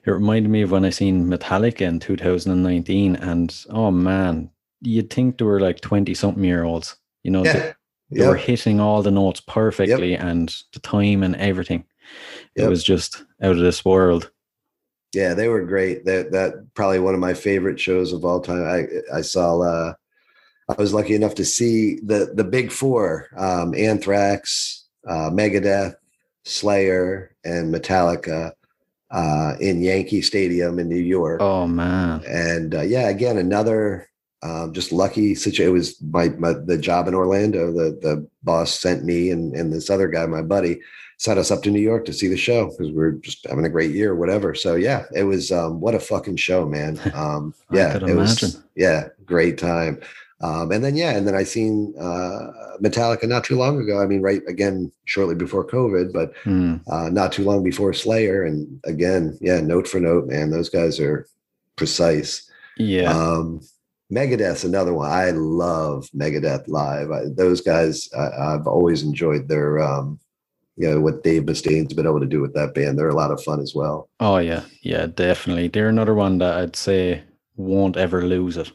It reminded me of when I seen Metallica in 2019, and oh man, you'd think they were like 20-something-year-olds. They were hitting all the notes perfectly and the time and everything. It was just out of this world. Yeah, they were great. That probably one of my favorite shows of all time. I saw. I was lucky enough to see the big four: Anthrax, Megadeth, Slayer, and Metallica in Yankee Stadium in New York. Oh man! And again, another just lucky situation. It was the job in Orlando. The boss sent me and this other guy, my buddy, sent us up to New York to see the show because we were just having a great year, or whatever. So yeah, it was what a fucking show, man. Was great time. And then I seen Metallica not too long ago. I mean, right again, shortly before COVID, but not too long before Slayer. And again, note for note, man, those guys are precise. Yeah. Megadeth's another one. I love Megadeth live. Those guys, I've always enjoyed their, what Dave Mustaine's been able to do with that band. They're a lot of fun as well. Oh yeah, definitely. They're another one that I'd say won't ever lose it.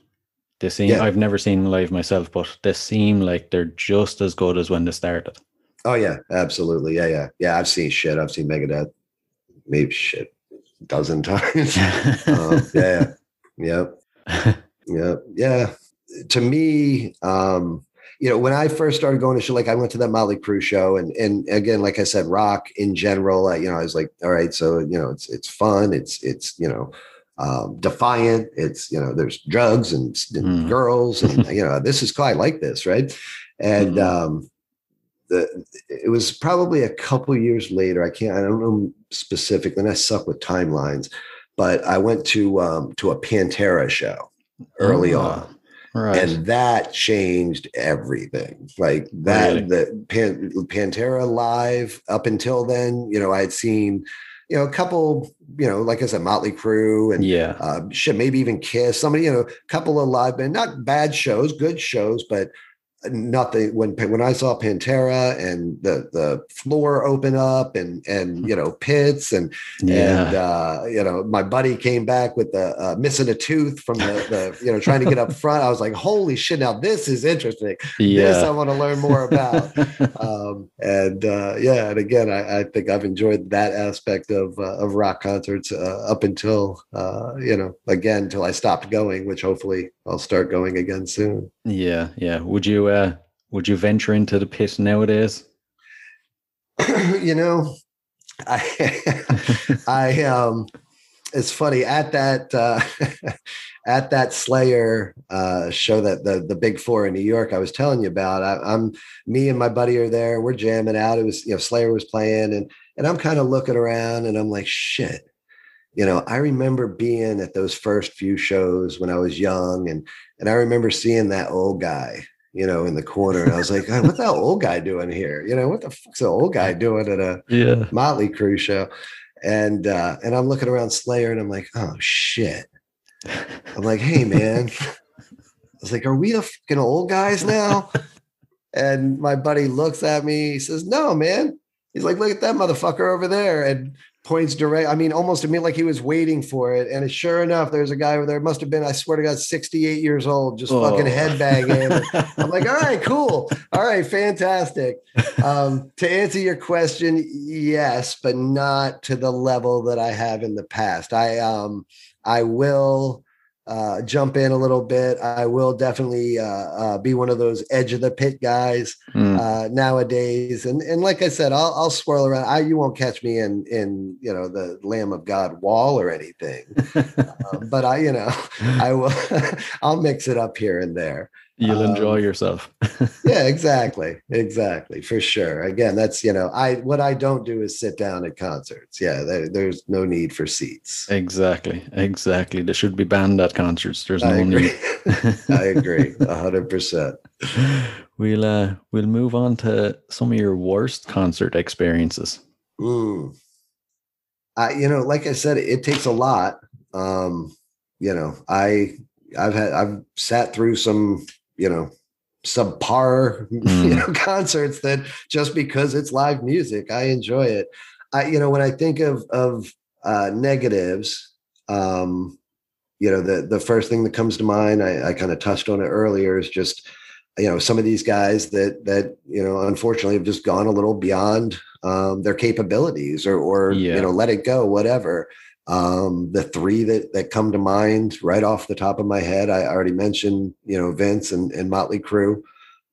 They seem, I've never seen them live myself, but they seem like they're just as good as when they started. Oh yeah, absolutely. Yeah. I've seen Megadeth maybe a dozen times. Yep. To me, you know, when I first started going to show, like I went to that Motley Crue show, and again, like I said, rock in general, you know, I was like, all right, so, you know, it's fun. It's, you know, defiant. It's, you know, there's drugs and girls and, you know, this is quite like this. Right. And, it was probably a couple years later. I don't know specifically, and I suck with timelines, but I went to a Pantera show early on. Right. And that changed everything. Like that, really? Pantera live. Up until then, you know, I'd seen, you know, a couple, you know, like I said, Motley Crue and maybe even Kiss. Somebody, you know, a couple of live band, not bad shows, good shows, but nothing. When I saw Pantera and the floor open up and you know, pits and you know, my buddy came back with the missing a tooth from the you know, trying to get up front. I was like, holy shit, now this is interesting. This I want to learn more about. And again, I think I've enjoyed that aspect of rock concerts up until until I stopped going, which hopefully I'll start going again soon. Yeah. Would you venture into the pit nowadays? You know, I it's funny at that Slayer show, that the Big Four in New York I was telling you about. Me and my buddy are there. We're jamming out. It was, you know, Slayer was playing, and I'm kind of looking around and I'm like, shit. You know, I remember being at those first few shows when I was young, and I remember seeing that old guy, you know, in the corner. And I was like, what's that old guy doing here? You know, what the fuck's the old guy doing at a Motley Crue show? And I'm looking around Slayer and I'm like, oh shit. I'm like, hey man. I was like, are we the fucking old guys now? And my buddy looks at me, he says, no, man. He's like, look at that motherfucker over there. And points direct. I mean, almost to me, like he was waiting for it. And sure enough, there's a guy over there. Must have been, I swear to God, 68 years old, just fucking headbanging. I'm like, all right, cool. All right, fantastic. To answer your question, yes, but not to the level that I have in the past. I will jump in a little bit. I will definitely be one of those edge of the pit guys nowadays. And like I said, I'll swirl around. You won't catch me in you know, the Lamb of God wall or anything, but I will. I'll mix it up here and there. You'll enjoy yourself. Yeah, exactly, for sure. Again, that's, you know, what I don't do is sit down at concerts. Yeah, there's no need for seats. Exactly. They should be banned at concerts. There's no need. I agree, 100%. We'll move on to some of your worst concert experiences. You know, like I said, it takes a lot. You know, I've sat through some, you know, subpar concerts that just because it's live music, I enjoy it. You know, when I think of negatives, you know, the first thing that comes to mind, I kind of touched on it earlier, is just, you know, some of these guys that, you know, unfortunately have just gone a little beyond their capabilities or you know, let it go, whatever. The three that come to mind right off the top of my head, I already mentioned, you know, Vince and Motley Crue.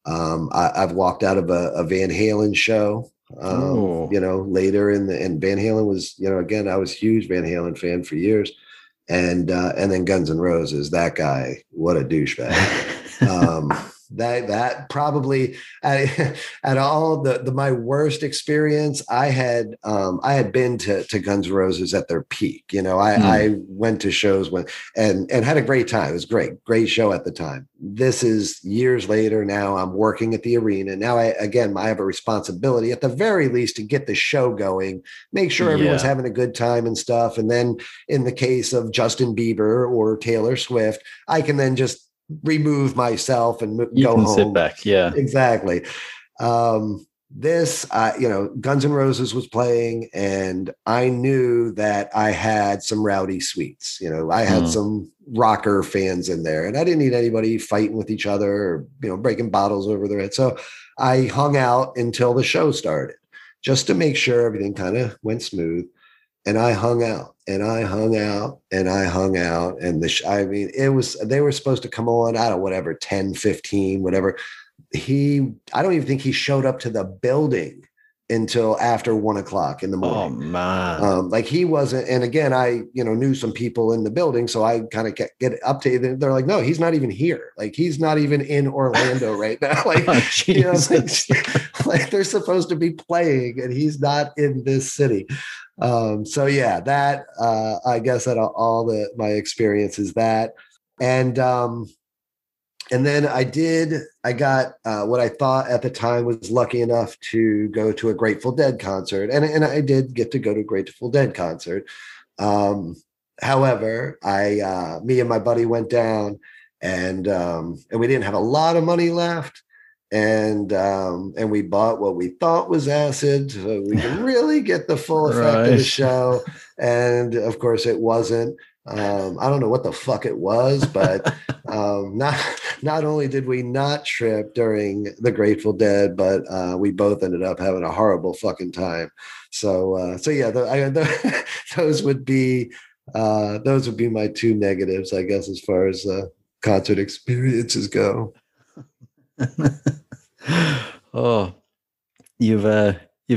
I've walked out of a Van Halen show, you know, later and Van Halen was, you know, again, I was a huge Van Halen fan for years. And then Guns N' Roses, that guy, what a douchebag. That probably at all my worst experience. I had been to Guns N' Roses at their peak. You know, I went to shows and had a great time. It was great show at the time. This is years later. Now I'm working at the arena. Now I have a responsibility at the very least to get the show going, make sure everyone's having a good time and stuff. And then in the case of Justin Bieber or Taylor Swift, I can then just remove myself and go home. Sit back. Yeah, exactly. You know, Guns N' Roses was playing, and I knew that I had some rowdy sweets. You know, I had some rocker fans in there, and I didn't need anybody fighting with each other or, you know, breaking bottles over their head. So I hung out until the show started, just to make sure everything kind of went smooth. And I hung out and I hung out. And I mean, they were supposed to come on, I don't know, whatever, 10, 15, whatever. I don't even think he showed up to the building until after 1 o'clock in the morning. Oh man. Like he wasn't. And again, I, knew some people in the building, so I kind of get updated. They're like, no, he's not even here. Like he's not even in Orlando right now. Like, oh, like they're supposed to be playing and he's not in this city. So yeah, that, I guess that all my experience is that. And then I got what I thought at the time was lucky enough to go to a Grateful Dead concert. And I did get to go to a Grateful Dead concert. However, me and my buddy went down and we didn't have a lot of money left. And we bought what we thought was acid, so we could really get the full effect of the show. And of course it wasn't. I don't know what the fuck it was, but not only did we not trip during the Grateful Dead, but we both ended up having a horrible fucking time. So yeah, those would be my two negatives, I guess, as far as concert experiences go. Oh, you've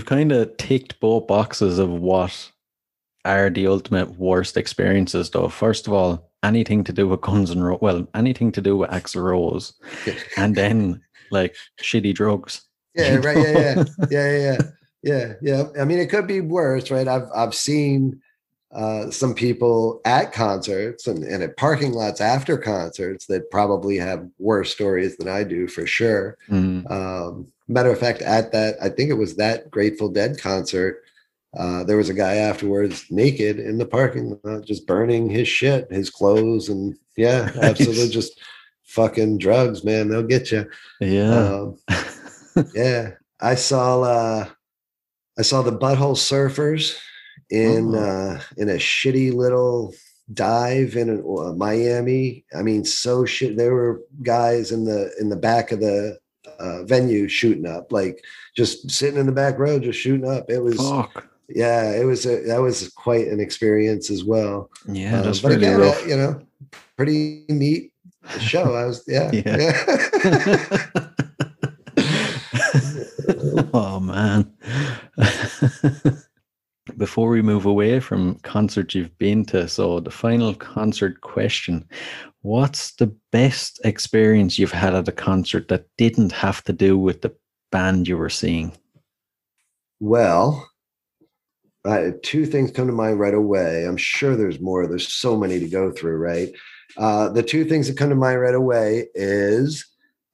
kind of ticked both boxes of what are the ultimate worst experiences, though. First of all, anything to do with Guns N' Roses, anything to do with Axl Rose, and then like shitty drugs. Yeah, right. Yeah. I mean, it could be worse, right? I've seen some people at concerts and at parking lots after concerts that probably have worse stories than I do, for sure. Mm. Matter of fact, at that, I think it was that Grateful Dead concert, there was a guy afterwards naked in the parking lot, just burning his shit, his clothes, and yeah, absolutely, just fucking drugs, man. They'll get you. Yeah, yeah. I saw the Butthole Surfers in a shitty little dive in Miami. I mean, so shit. There were guys in the back of the venue shooting up, like just sitting in the back row, just shooting up. It was. Fuck. Yeah, that was quite an experience as well. Yeah, that's but really again, rough. Pretty neat show. Yeah. Oh man! Before we move away from concerts you've been to, so the final concert question: what's the best experience you've had at a concert that didn't have to do with the band you were seeing? Well, two things come to mind right away. I'm sure there's more. There's so many to go through, right? The two things that come to mind right away is,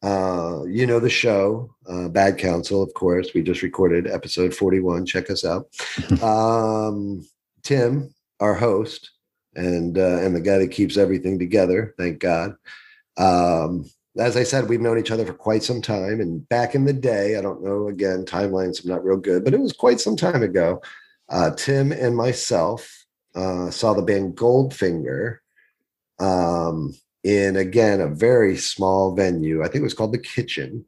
the show, Bad Counsel, of course. We just recorded episode 41. Check us out. Tim, our host, and the guy that keeps everything together, thank God. As I said, we've known each other for quite some time. And back in the day, I don't know, again, timelines are not real good, but it was quite some time ago. Tim and myself saw the band Goldfinger in, again, a very small venue. I think it was called The Kitchen.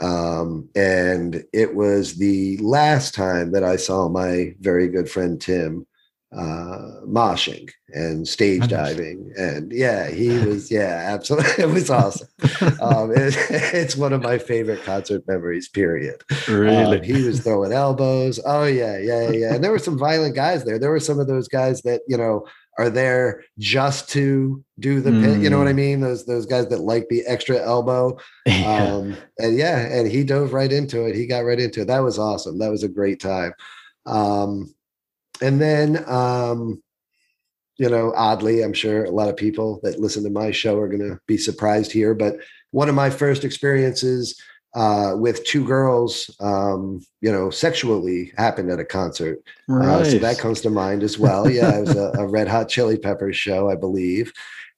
And it was the last time that I saw my very good friend Tim moshing and stage diving. And yeah, he was, absolutely. It was awesome. It's one of my favorite concert memories, period. Really? He was throwing elbows. Oh yeah. And there were some violent guys there. There were some of those guys that, are there just to do the pit. You know what I mean? Those guys that like the extra elbow. And he dove right into it. He got right into it. That was awesome. That was a great time. And then, oddly, I'm sure a lot of people that listen to my show are going to be surprised here, but one of my first experiences with two girls, sexually happened at a concert. Right. So that comes to mind as well. Yeah, it was a Red Hot Chili Peppers show, I believe.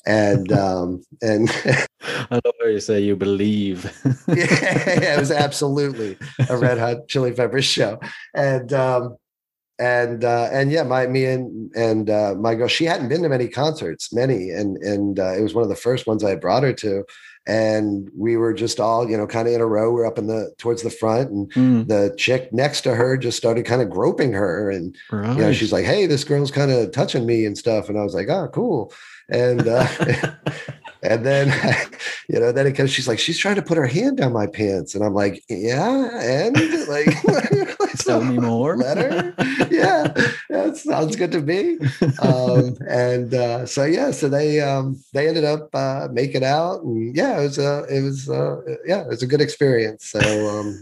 And I love how you say you believe. Yeah, it was absolutely a Red Hot Chili Peppers show. And my girl, she hadn't been to many concerts, and it was one of the first ones I had brought her to, and we were just all, kind of in a row. We're up towards the front, and the chick next to her just started kind of groping her, and right. She's like, "Hey, this girl's kind of touching me and stuff," and I was like, "Oh, cool," and And then, you know, then it comes, she's like, she's trying to put her hand down my pants. And I'm like, yeah. And like, tell me more. Letter? Yeah. That sounds good to me. So they ended up making out, and yeah, it was a good experience. So,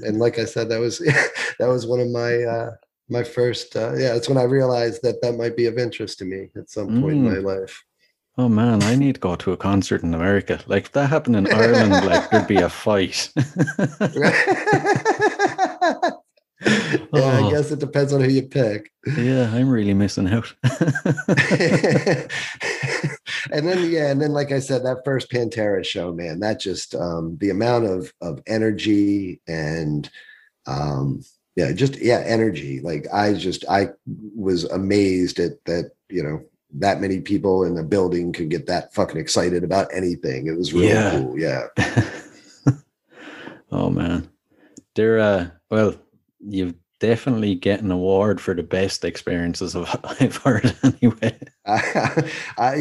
and like I said, that was one of my, my first, it's when I realized that might be of interest to me at some point in my life. Oh man, I need to go to a concert in America. Like, if that happened in Ireland, like, there'd be a fight. Yeah, I guess it depends on who you pick. Yeah, I'm really missing out. And then, like I said, that first Pantera show, man, that just, the amount of energy and, energy. Like, I was amazed at that, you know, that many people in the building could get that fucking excited about anything. It was really cool. Yeah. Oh man. They're, well, you've definitely get an award for the best experiences of I've heard anyway. I've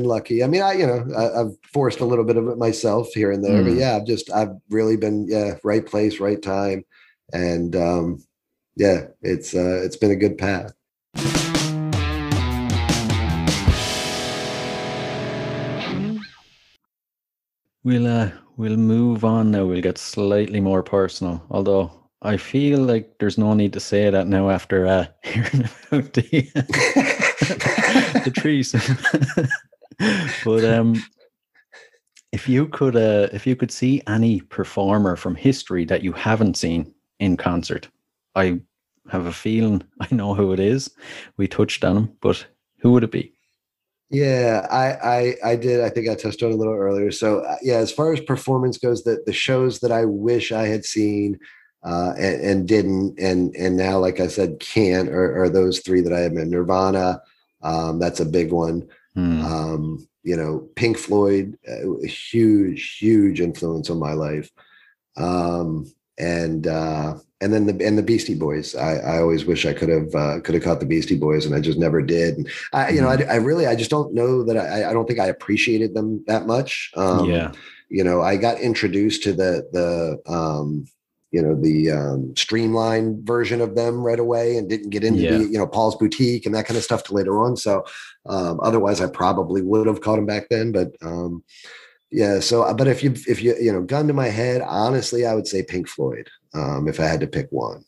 been lucky. I mean, I've forced a little bit of it myself here and there, but yeah, I've really been, right place, right time. And, it's been a good path. We'll move on now. We'll get slightly more personal, although I feel like there's no need to say that now after hearing about the threesome. But if you could see any performer from history that you haven't seen in concert, I have a feeling I know who it is. We touched on him, but who would it be? Yeah, I did. I think I touched on it a little earlier. So yeah, as far as performance goes, the shows that I wish I had seen and didn't, and now, like I said, can't, are those three that I have been. Nirvana, that's a big one. Pink Floyd, huge influence on my life. And then the Beastie Boys. I always wish I could have caught the Beastie Boys, and I just never did. And I really just don't know that I don't think I appreciated them that much. I got introduced to the streamlined version of them right away, and didn't get into the Paul's Boutique and that kind of stuff till later on. So otherwise, I probably would have caught them back then, but. But if you gun to my head, honestly, I would say Pink Floyd. If I had to pick one.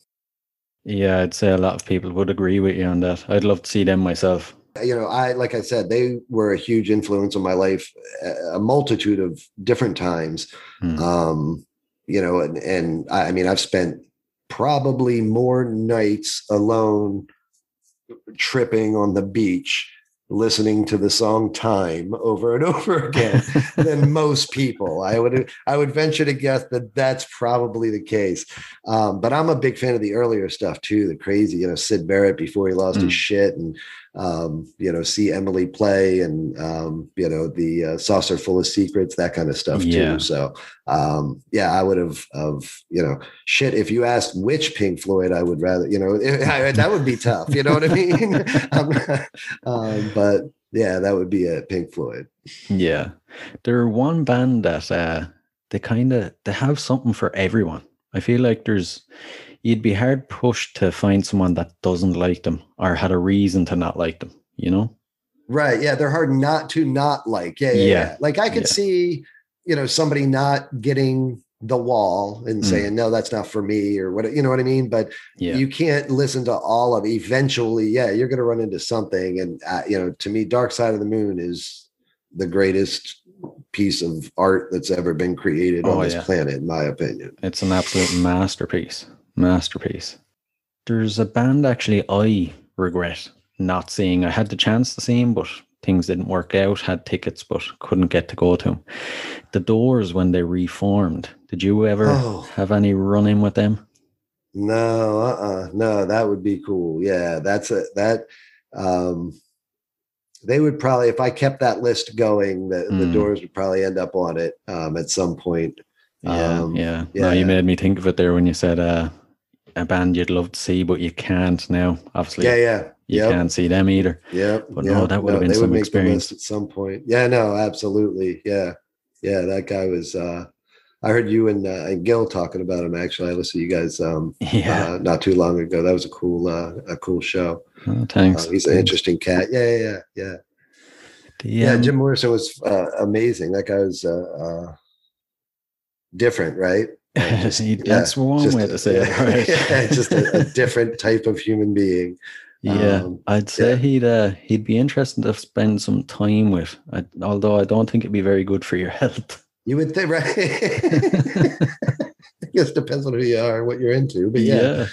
Yeah, I'd say a lot of people would agree with you on that. I'd love to see them myself. Like I said, they were a huge influence on my life, a multitude of different times. I've spent probably more nights alone tripping on the beach listening to the song Time over and over again than most people. I would venture to guess that's probably the case. But I'm a big fan of the earlier stuff too, the crazy, Syd Barrett before he lost his shit, and, See Emily Play, and, the Saucer Full of Secrets, that kind of stuff too. So, I would have, if you asked which Pink Floyd, I would rather, that would be tough. You know what I mean? That would be a Pink Floyd. Yeah. They're one band that, they have something for everyone. I feel like you'd be hard pushed to find someone that doesn't like them or had a reason to not like them, Right. Yeah. They're hard not to not like. Yeah. Like I could see, somebody not getting The Wall and saying, no, that's not for me, or what, you know what I mean? But you can't listen to all of it. Eventually, you're going to run into something. And, to me, Dark Side of the Moon is the greatest piece of art that's ever been created on this planet, in my opinion. It's an absolute masterpiece. There's a band actually I regret not seeing. I had the chance to see him, but things didn't work out. Had tickets, but couldn't get to go to him. The Doors, when they reformed, did you ever have any run-in with them? No, no, that would be cool. Yeah, they would probably, if I kept that list going, the Doors would probably end up on it at some point. Yeah. No, you made me think of it there when you said a band you'd love to see, but you can't now. Obviously, you can't see them either. No, that would have been some experience at some point. Yeah, no, absolutely. Yeah, yeah, that guy was. I heard you and Gil talking about him. Actually, I listened to you guys not too long ago. That was a cool show. Oh, thanks. He's an interesting cat. Yeah. Yeah, Jim Morrison was amazing. That guy was different, right? Just, that's one way to say it, right? Yeah, just a different type of human being. Yeah, I'd say he'd be interesting to spend some time with. Although I don't think it'd be very good for your health. You would think, right? I guess it depends on who you are and what you're into. But yeah.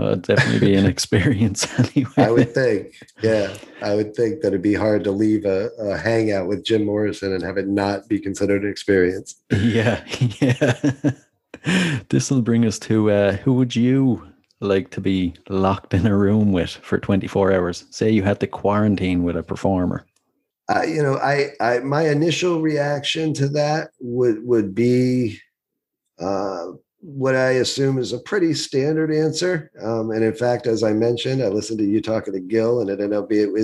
It'd definitely be an experience anyway. I would think. Yeah. I would think that it'd be hard to leave a hangout with Jim Morrison and have it not be considered an experience. Yeah. This will bring us to who would you like to be locked in a room with for 24 hours? Say you had to quarantine with a performer. I my initial reaction to that would be what I assume is a pretty standard answer. And in fact, as I mentioned, I listened to you talking to Gil, and it ended up being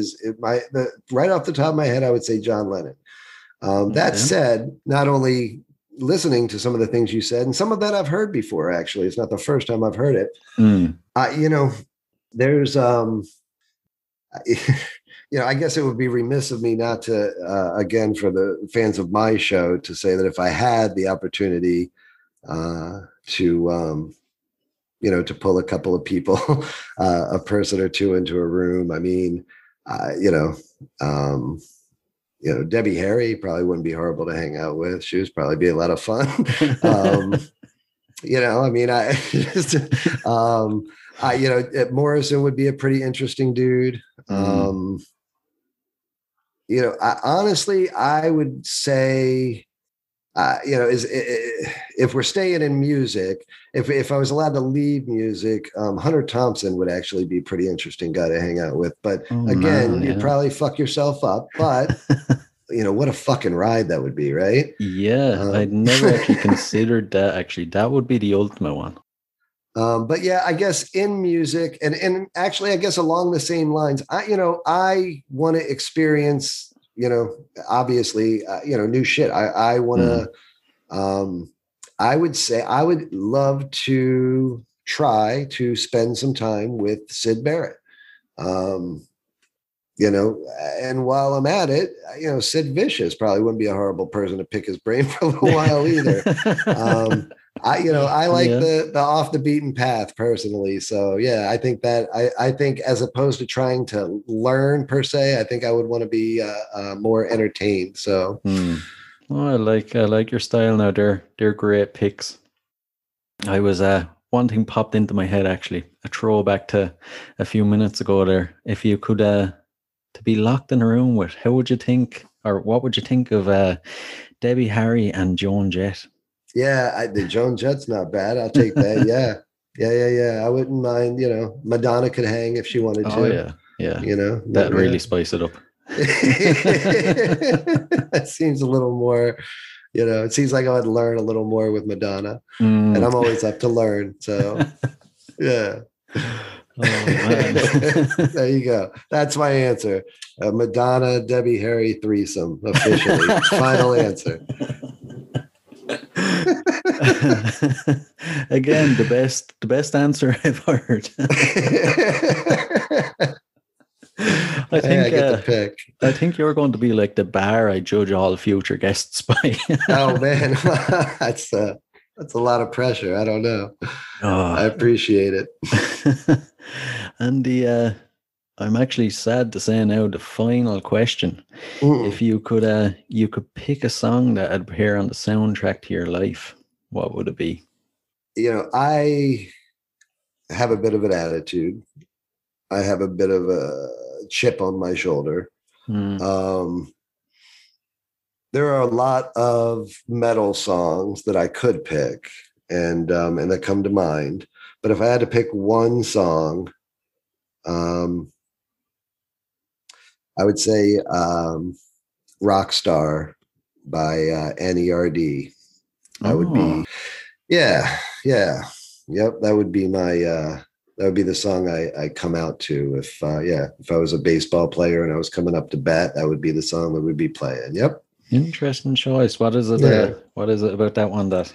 right off the top of my head, I would say John Lennon. That said, not only listening to some of the things you said, and some of that I've heard before, actually, it's not the first time I've heard it. There's, I guess it would be remiss of me not to, again, for the fans of my show, to say that if I had the opportunity to pull a couple of people, a person or two into a room. I mean, Debbie Harry probably wouldn't be horrible to hang out with. She would probably be a lot of fun. Morrison would be a pretty interesting dude. I would say, if we're staying in music, if I was allowed to leave music, Hunter Thompson would actually be a pretty interesting guy to hang out with. But you'd probably fuck yourself up. But what a fucking ride that would be, right? Yeah, I'd never actually considered that. Actually, that would be the ultimate one. But yeah, I guess in music, and actually, I guess along the same lines, I want to experience. Obviously, new shit. I want to, I would say I would love to try to spend some time with Syd Barrett. And while I'm at it, Sid Vicious probably wouldn't be a horrible person to pick his brain for a little while either. I like the off the beaten path personally. So yeah, I think that I think as opposed to trying to learn per se, I think I would want to be more entertained. So I like your style now. They're great picks. I was one thing popped into my head, actually, a throwback to a few minutes ago there. If you could to be locked in a room with, what would you think of Debbie Harry and Joan Jett? Yeah, the Joan Jett's not bad. I'll take that. Yeah. I wouldn't mind. Madonna could hang if she wanted to. Oh yeah. That really spice it up. That seems a little more. It seems like I would learn a little more with Madonna, and I'm always up to learn. So, yeah. Oh, man. There you go. That's my answer. Madonna, Debbie Harry threesome, officially. Final answer. Again, the best answer I've heard. I think I get the pick. I think you're going to be like the bar I judge all future guests by. Oh man, that's a lot of pressure. I don't know. Oh. I appreciate it. And I'm actually sad to say now the final question. Ooh. If you could pick a song that would appear on the soundtrack to your life, what would it be? I have a bit of an attitude. I have a bit of a chip on my shoulder. There are a lot of metal songs that I could pick and that come to mind. But if I had to pick one song, I would say Rockstar by Annie R.D. I would be. Yeah. Yep. That would be my, that would be the song I come out to if, yeah, if I was a baseball player and I was coming up to bat, that would be the song that would be playing. Yep. Interesting choice. What is it? Yeah. What is it about that one that?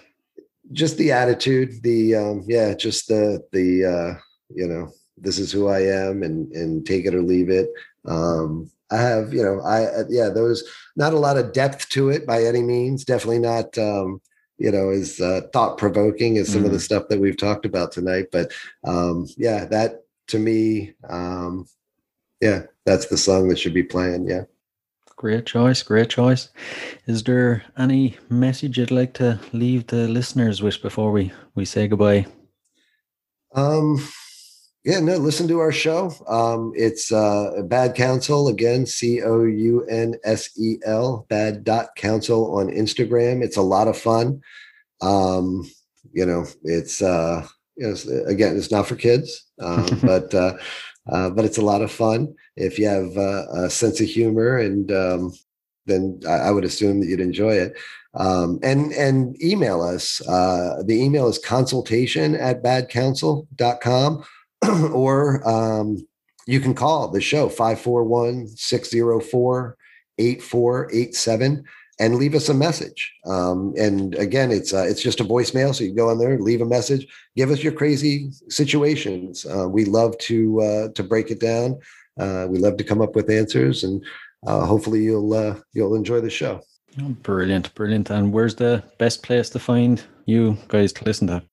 Just the attitude, the, yeah, just the, you know, this is who I am and take it or leave it. I have, you know, yeah, there was not a lot of depth to it by any means. Definitely not, you know, as thought provoking as some of the stuff that we've talked about tonight. But yeah, that to me, yeah, that's the song that should be playing. Yeah. Great choice. Great choice. Is there any message you'd like to leave the listeners with before we say goodbye? Yeah, no, listen to our show. It's Bad Counsel, again, Counsel, bad.counsel on Instagram. It's a lot of fun. You know, it's, you know, it's, again, it's not for kids, but it's a lot of fun. If you have a sense of humor, and then I would assume that you'd enjoy it. And email us. The email is consultation@badcounsel.com. Or you can call the show 541-604-8487 and leave us a message. And again, it's just a voicemail. So you go on there, leave a message, give us your crazy situations. We love to break it down. We love to come up with answers, and hopefully you'll enjoy the show. Oh, brilliant. Brilliant. And where's the best place to find you guys to listen to?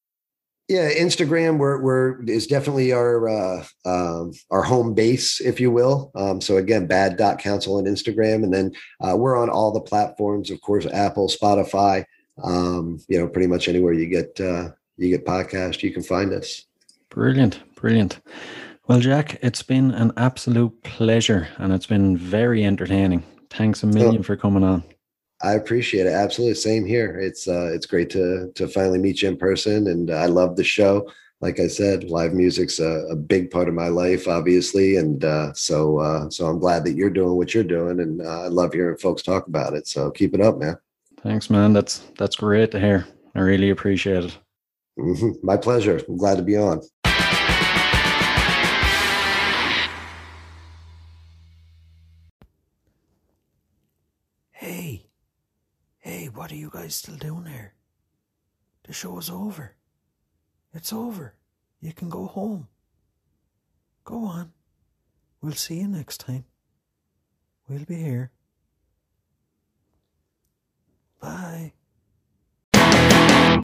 Yeah, Instagram is definitely our home base, if you will. So again, bad.counsel on Instagram, and then we're on all the platforms, of course, Apple, Spotify, you know, pretty much anywhere you get podcast, you can find us. Brilliant, brilliant. Well, Jack, it's been an absolute pleasure, and it's been very entertaining. Thanks a million for coming on. I appreciate it. Absolutely. Same here. It's great to finally meet you in person. And I love the show. Like I said, live music's a big part of my life, obviously. And so I'm glad that you're doing what you're doing. And I love hearing folks talk about it. So keep it up, man. Thanks, man. That's great to hear. I really appreciate it. Mm-hmm. My pleasure. I'm glad to be on. What are you guys still doing here? The show is over. It's over. You can go home. Go on. We'll see you next time. We'll be here.